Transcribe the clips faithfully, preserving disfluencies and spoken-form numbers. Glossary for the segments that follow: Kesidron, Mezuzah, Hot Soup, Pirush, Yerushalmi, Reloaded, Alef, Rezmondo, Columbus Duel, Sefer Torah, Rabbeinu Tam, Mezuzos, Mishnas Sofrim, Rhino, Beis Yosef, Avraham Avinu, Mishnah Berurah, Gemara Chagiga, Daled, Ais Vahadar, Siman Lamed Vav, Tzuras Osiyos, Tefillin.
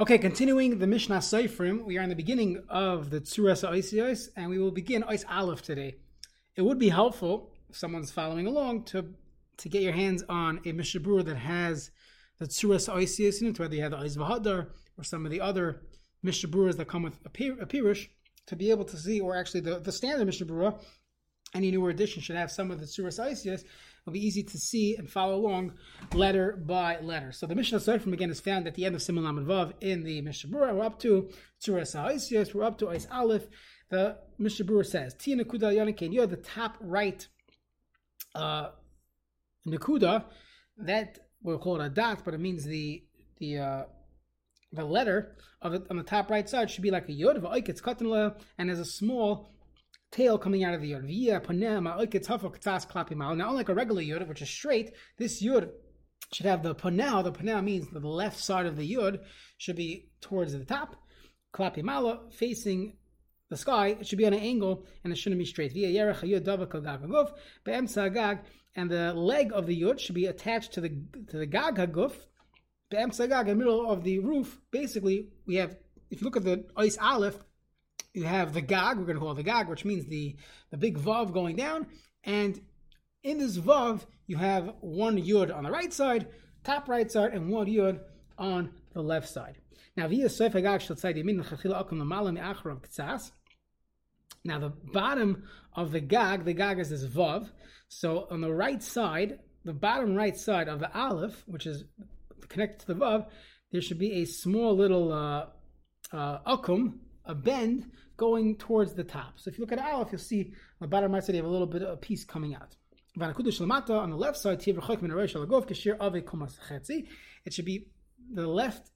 Okay, continuing the Mishnas Sofrim, we are in the beginning of the Tzuras Osiyos, and we will begin Ais Alef today. It would be helpful, if someone's following along, to, to get your hands on a Mishnah Berurah that has the Tzuras Osiyos in it, whether you have the Ais Vahadar or some of the other Mishnah Berurahs that come with a Pirush, to be able to see, or actually the, the standard Mishnah Berurah, any newer edition should have some of the Tzuras Osiyos. It'll be easy to see and follow along letter by letter. So the Mishnah Sofrim again is found at the end of Siman Lamed Vav in the Mishnah Berurah. We're up to Tzuras Osiyos. We're up to Ais Alef. The Mishnah Berurah says, Ti Nakuda Yonakein Yo, the top right uh, Nakuda, that we'll call it a dot, but it means the the uh, the letter of it on the top right side should be like a Yod, V'Oiketz Katanla, and as a small tail coming out of the yod. Now, unlike a regular yod, which is straight, this yod should have the panel. The panel means that the left side of the yod should be towards the top, klapimala, facing the sky. It should be on an angle, and it shouldn't be straight. And the leg of the yod should be attached to the to the gag haguf, in the middle of the roof. Basically, we have, if you look at the Ais Alef, you have the gag, we're going to call it the gag, which means the, the big vav going down. And in this vav, you have one yod on the right side, top right side, and one yod on the left side. Now, now the bottom of the gag, the gag is this vav. So on the right side, the bottom right side of the aleph, which is connected to the vav, there should be a small little uh, uh, akum, a bend going towards the top. So if you look at Aleph, you'll see on the bottom right side you have a little bit of a piece coming out. On the left side, it should be the left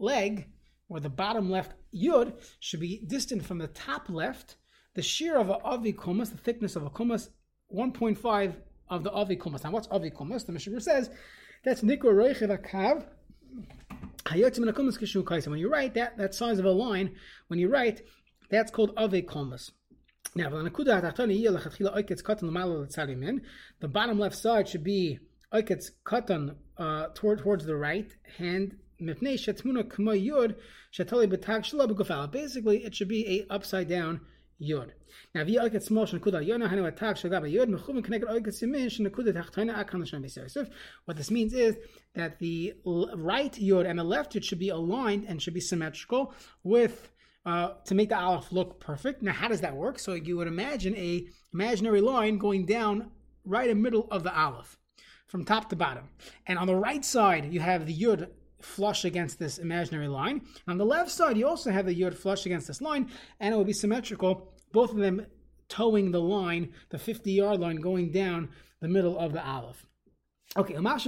leg, or the bottom left yod, should be distant from the top left, the shear of a avikumas, the thickness of a kumas, one point five of the avikumas. Now what's avikumas? The Mishnah says, that's nikra reichiv akav, when you write that, that size of a line, when you write, that's called Ave Komas. Now, the bottom left side should be Oiketz Katan uh, toward, towards the right hand. Basically, it should be a upside down Yod. Now, what this means is that the right yod and the left yod should be aligned and should be symmetrical with uh, to make the aleph look perfect. Now, how does that work? So you would imagine a imaginary line going down right in the middle of the aleph from top to bottom. And on the right side, you have the yod flush against this imaginary line. On the left side, you also have the yod flush against this line, and it will be symmetrical, both of them towing the line, the fifty-yard line going down the middle of the aleph. Okay, now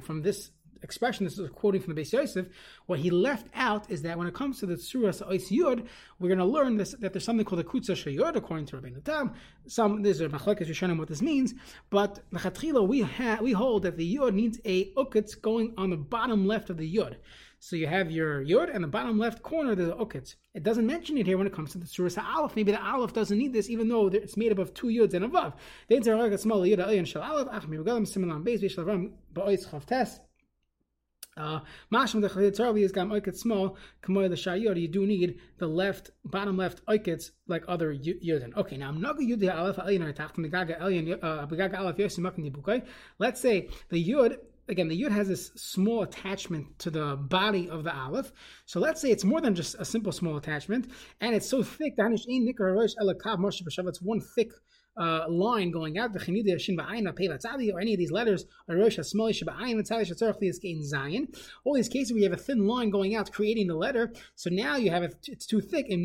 from this expression, this is quoting from the Beis Yosef, what he left out is that when it comes to the Tzuras Osiyos, we're going to learn this, that there's something called the Kutza Sheyod, according to Rabbeinu Tam. Some, these are Machlekes Rishonim what this means, but Mechatchila, we ha- we hold that the Yod needs a Uketz going on the bottom left of the Yod. So you have your yod, and the bottom left corner, there's the oketz. It doesn't mention it here when it comes to the Tzuras Aleph. Maybe the Aleph doesn't need this, even though it's made up of two yods and above. Uh, you do need the left, bottom left oikets like other yodin. Okay, now let's say the yod, again, the yod has this small attachment to the body of the aleph. So let's say it's more than just a simple small attachment, and it's so thick, it's one thick Uh, line going out, or any of these letters, all these cases we have a thin line going out creating the letter, so now you have a, it's too thick. It's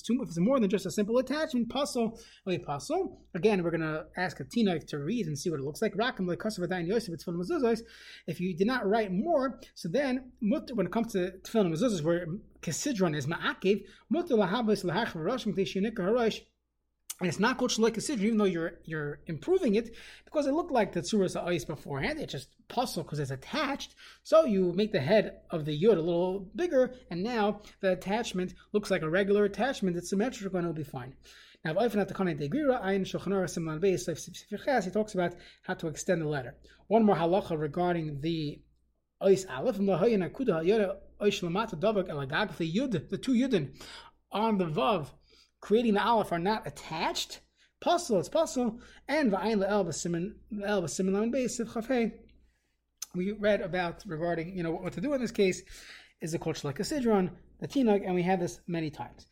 too, it's more than just a simple attachment. Puzzle, again, we're going to ask a teenager to read and see what it looks like. If you did not write more, so then when it comes to Tefillin and Mezuzos, where Kesidron is Ma'akev, and it's not called Shalei Kesidron, even though you're you're improving it, because it looked like the Tzuras Osiyos beforehand. It's just puzzle because it's attached. So you make the head of the yod a little bigger, and now the attachment looks like a regular attachment. It's symmetrical, and it'll be fine. Now, he talks about how to extend the letter. One more halacha regarding the Ois Alef and Lahayin Akudah Yoda Ois Lamata Davak Elagag. If the Yud, the two Yudin on the Vav, creating the Aleph, are not attached, puzzle, it's puzzle, and Va'ayin La'el B'Simen La'el B'Simen Lamed Beis Yosef. We read about regarding, you know, what to do in this case is the Kol Shalek Sidron, the Tinag, and we had this many times.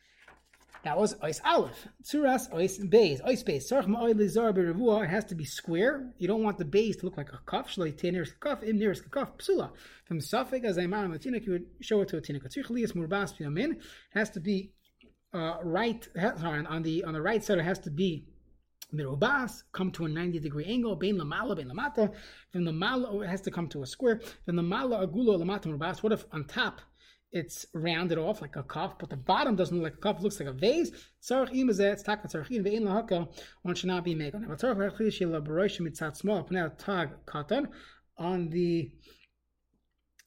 That was Ois Aleph. Tzuras Ois Beis. Ois Beis. Sarch Ma'oid Lizar B'Revuah. It has to be square. You don't want the Beis to look like a cuff. Shalei Te Nearest Kaf. Im Nearest Kaf. Psula. From Safik, as I'm on the Tinag, you would show it to a Tinag. Tzirchlius Murbas Piyamin. It has to be uh, right. On the, on the right side, it has to be Mirubas, come to a ninety degree angle. Bein Lamala, Bein Lamata. From the Mala, it has to come to a square. From the Mala, Agula, Lamata, Murbas. What if on top it's rounded off like a cup, but the bottom doesn't look like a cup, it looks like a vase? One should not be megan. On the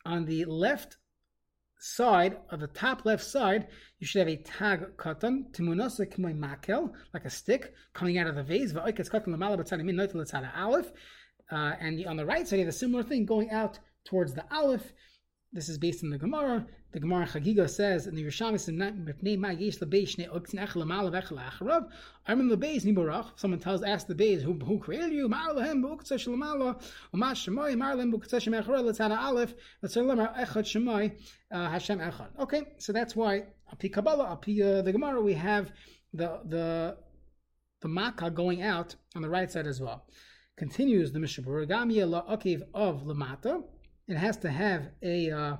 on the left side, of the top left side, you should have a tag katan, timunasa k'may makel, like a stick coming out of the vase. Uh, and on the right side, you have a similar thing going out towards the aleph. This is based on the Gemara. The Gemara Chagiga says, and the Yerushalmi says, someone tells, ask the Beis, who, who created you? Okay, so that's why, api Kabbalah, api uh, the Gemara, we have the, the, the Makkah going out on the right side as well. Continues the Mishnah Berurah, of Lamata. It has to have a uh,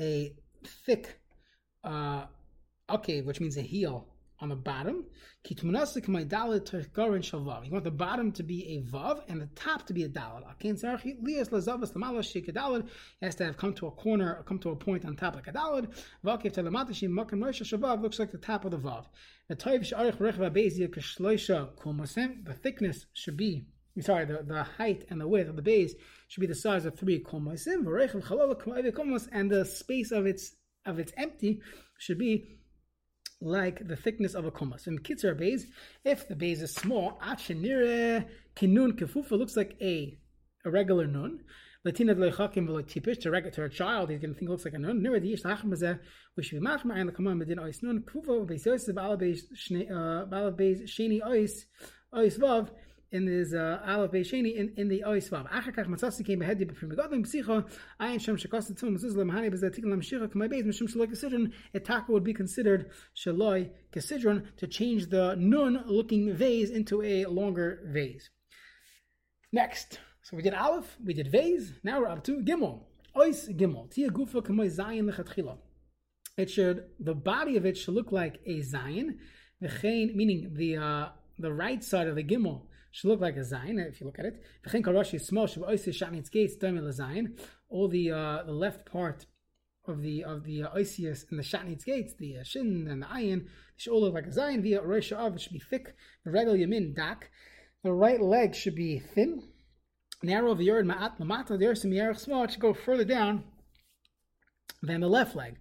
a thick uh, okay, which means a heel on the bottom. You want the bottom to be a vav and the top to be a daled. It has to have come to a corner, or come to a point on top like a daled. Looks like the top of the vav. The thickness should be, sorry, the, the height and the width of the base should be the size of three komosim, and the space of its of its empty should be like the thickness of a komos. In kitzur base, if the base is small, achenire kinun kefufa, looks like a a regular nun. Latina lechakim v'lotipish, to to a child, he's going to think it looks like a nun. Nira diyish lachmazeh, we should be machma and the command medin ois nun kefufa v'beis v'alabeis sheni ois ois vav. In his Aleph Beisheni, in in the Ais Vahadar. Achakach Matzasi came ahead of him. Begodim Psicha, Ayin Shem Shekasat Tzum Mezuzah Lemhani Bezatik Lamshirah Kamei Beis Mishum Shaloi Kesidron. A taka would be considered Shaloi Kesidron, to change the nun looking vase into a longer vase. Next, so we did Aleph, we did vase. Now we're up to Gimel. Ais Gimel. Tia Gufa Kamei Zayin Lechatchila. It should, the body of it should look like a Zayin. V'chein, meaning the uh, the right side of the Gimel should look like a zayin if you look at it. All the uh, the left part of the of the uh, Osiyos and the Shatnitz gates, the uh, shin and the ayin, should all look like a zayin. Via rosh ha'av, it should be thick. The regal yamin dak, the right leg should be thin, narrow. The yard ma'at lamata, the yard semiyarich small, it should go further down than the left leg.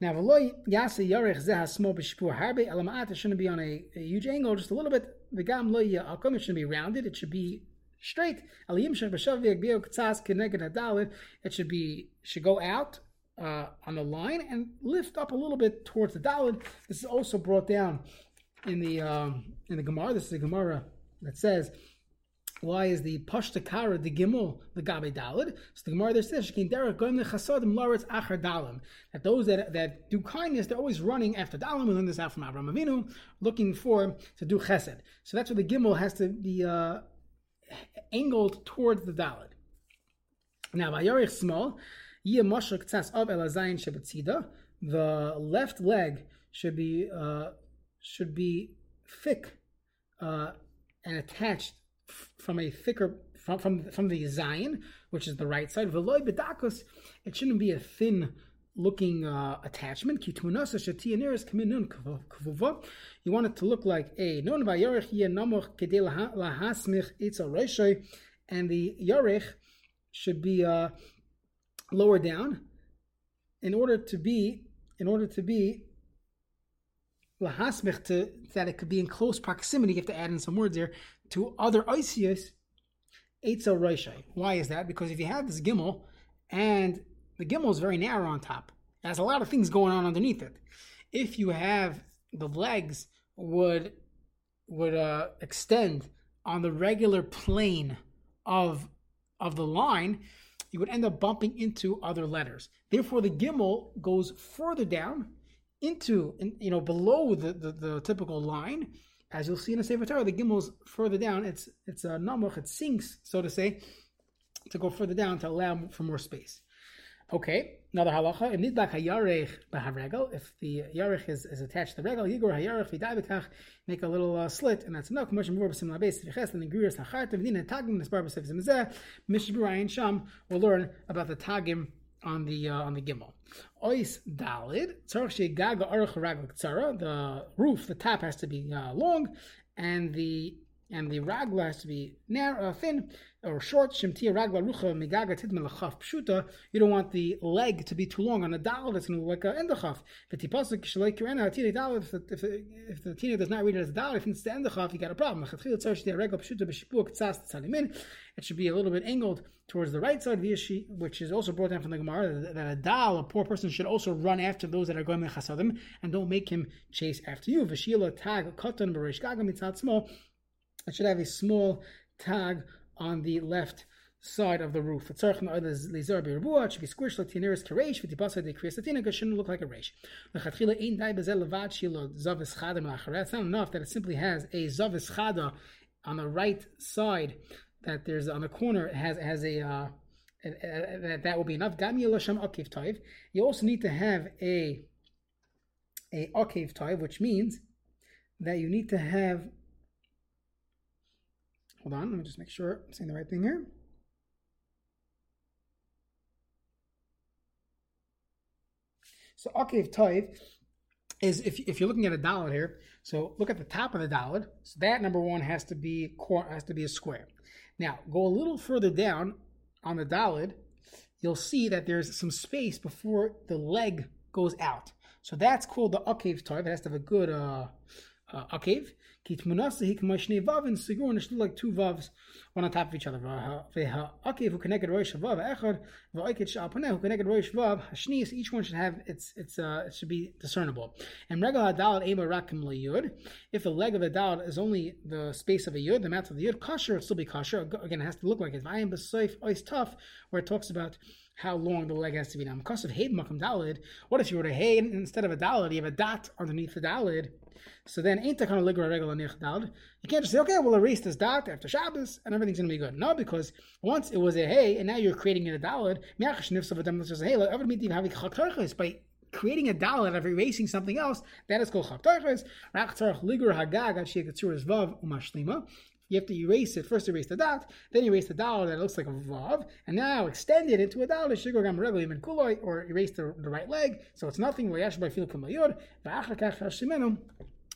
Now, v'lo yase yarech zeh hasmo b'shipur harbe elamata, shouldn't be on a, a huge angle, just a little bit. V'gam lo ya'akom, it shouldn't be rounded, it should be straight. Aliyim shech b'shav v'yagbiyo k'tzas k'neged hadalit, it should be should go out uh, on the line and lift up a little bit towards the dalit. This is also brought down in the um, in the Gemara. This is the Gemara that says, why is the pashtakara the gimel the gabe dalid? So the Gemara there says that those that, that do kindness, they're always running after dalim. We learned this out from Avraham Avinu, looking for to do chesed. So that's where the gimel has to be uh, angled towards the dalid. Now vayarich small yeh moshuk tzas av elazayin shebetzida. The left leg should be uh, should be thick uh, and attached from a thicker from from, from the zayin, which is the right side. Veloy bedakos, it shouldn't be a thin looking uh, attachment. Kitunas shatia nearest kaminun kvuva. You want it to look like a non vayorich yenamoch kedel lahasmich itzal reishay, and the yorich should be uh, lower down in order to be in order to be. To, that it could be in close proximity, you have to add in some words here, to other Osiyos, Eitzel Roshai. Why is that? Because if you have this Gimel and the gimel is very narrow on top. It has a lot of things going on underneath it. If you have the legs would would uh, extend on the regular plane of of the line, you would end up bumping into other letters. Therefore, the gimel goes further down into, you know, below the, the, the typical line. As you'll see in the Sefer Torah, the gimel's further down. It's it's a namuch. It sinks, so to say, to go further down to allow for more space. Okay, another halacha. If nidbak hayarech b'haregel, if the yarech is, is attached to the regel, yigor hayarech v'day b'kach, make a little uh, slit, and that's enough. Mishnah Berurah b'siman lamed vav, and the griras hachartiv v'dina tagim nesbar b'sef zemzeh. Mishnah Berurah and Sham will learn about the tagim on the uh, on the gimel. Ais Daled tzarich shegaga aruch haragel k'tzara. The roof, the top has to be uh, long, and the and the ragla has to be narrow, thin, or short. Shemtia ragla rucha migaga tidma lechaf pshuta. You don't want the leg to be too long on a daled. It's going to look like an endachaf. If the tina does not read it as a daled, if it's the endachaf, you got a problem. It should be a little bit angled towards the right side of the issue, which is also brought down from the Gemara, that a dal, a poor person, should also run after those that are going to chasadim, and don't make him chase after you. V'shila tag katan b'reish gaga mitzat small. It should have a small tag on the left side of the roof. It should be squished like the nearest kareish, because it shouldn't look like a reish. It's not enough that it simply has a zavis chada on the right side, that there's on the corner, it has, has a, uh, that, that will be enough. You also need to have a, a akiv toiv, which means that you need to have Hold on, let me just make sure I'm saying the right thing here. So Akiv Taiv is, if, if you're looking at a daled here, so look at the top of the daled. So that, number one, has to be has to be a square. Now, go a little further down on the daled, you'll see that there's some space before the leg goes out. So that's called the Akiv Taiv. It has to have a good... Uh, Uh, akiv, like two vavs, one on top of each other. Akiv who connected roish vav echad, who connected roish vav hashnis. Each one should have its its uh, it should be discernible. And regal hadal ema rakim liyud. If the leg of the daled is only the space of a yud, the mouth of the yud, kasher it'll still be kasher. Again, it has to look like it. I am b'soif ois tough, where it talks about how long the leg has to be. Now, because of heid makam daled, what if you were to hey instead of a daled, you have a dot underneath the daled? So then, you can't just say, okay, we'll erase this dot after Shabbos and everything's going to be good. No, because once it was a hey, and now you're creating a daled, by creating a daled of erasing something else, that is called chaktarches. You have to erase it. First erase the dot, then erase the daled that looks like a vav, and now extend it into a daled, or erase the, the right leg, so it's nothing.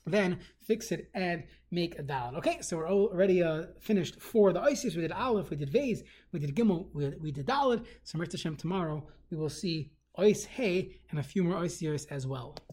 Then fix it and make a daled. Okay, so we're already uh, finished for the Isis. We did Aleph, we did Vase, we did Gimel, we, we did Daled. So Mirz Hashem, tomorrow we will see Ois Hey and a few more Osiyos as well.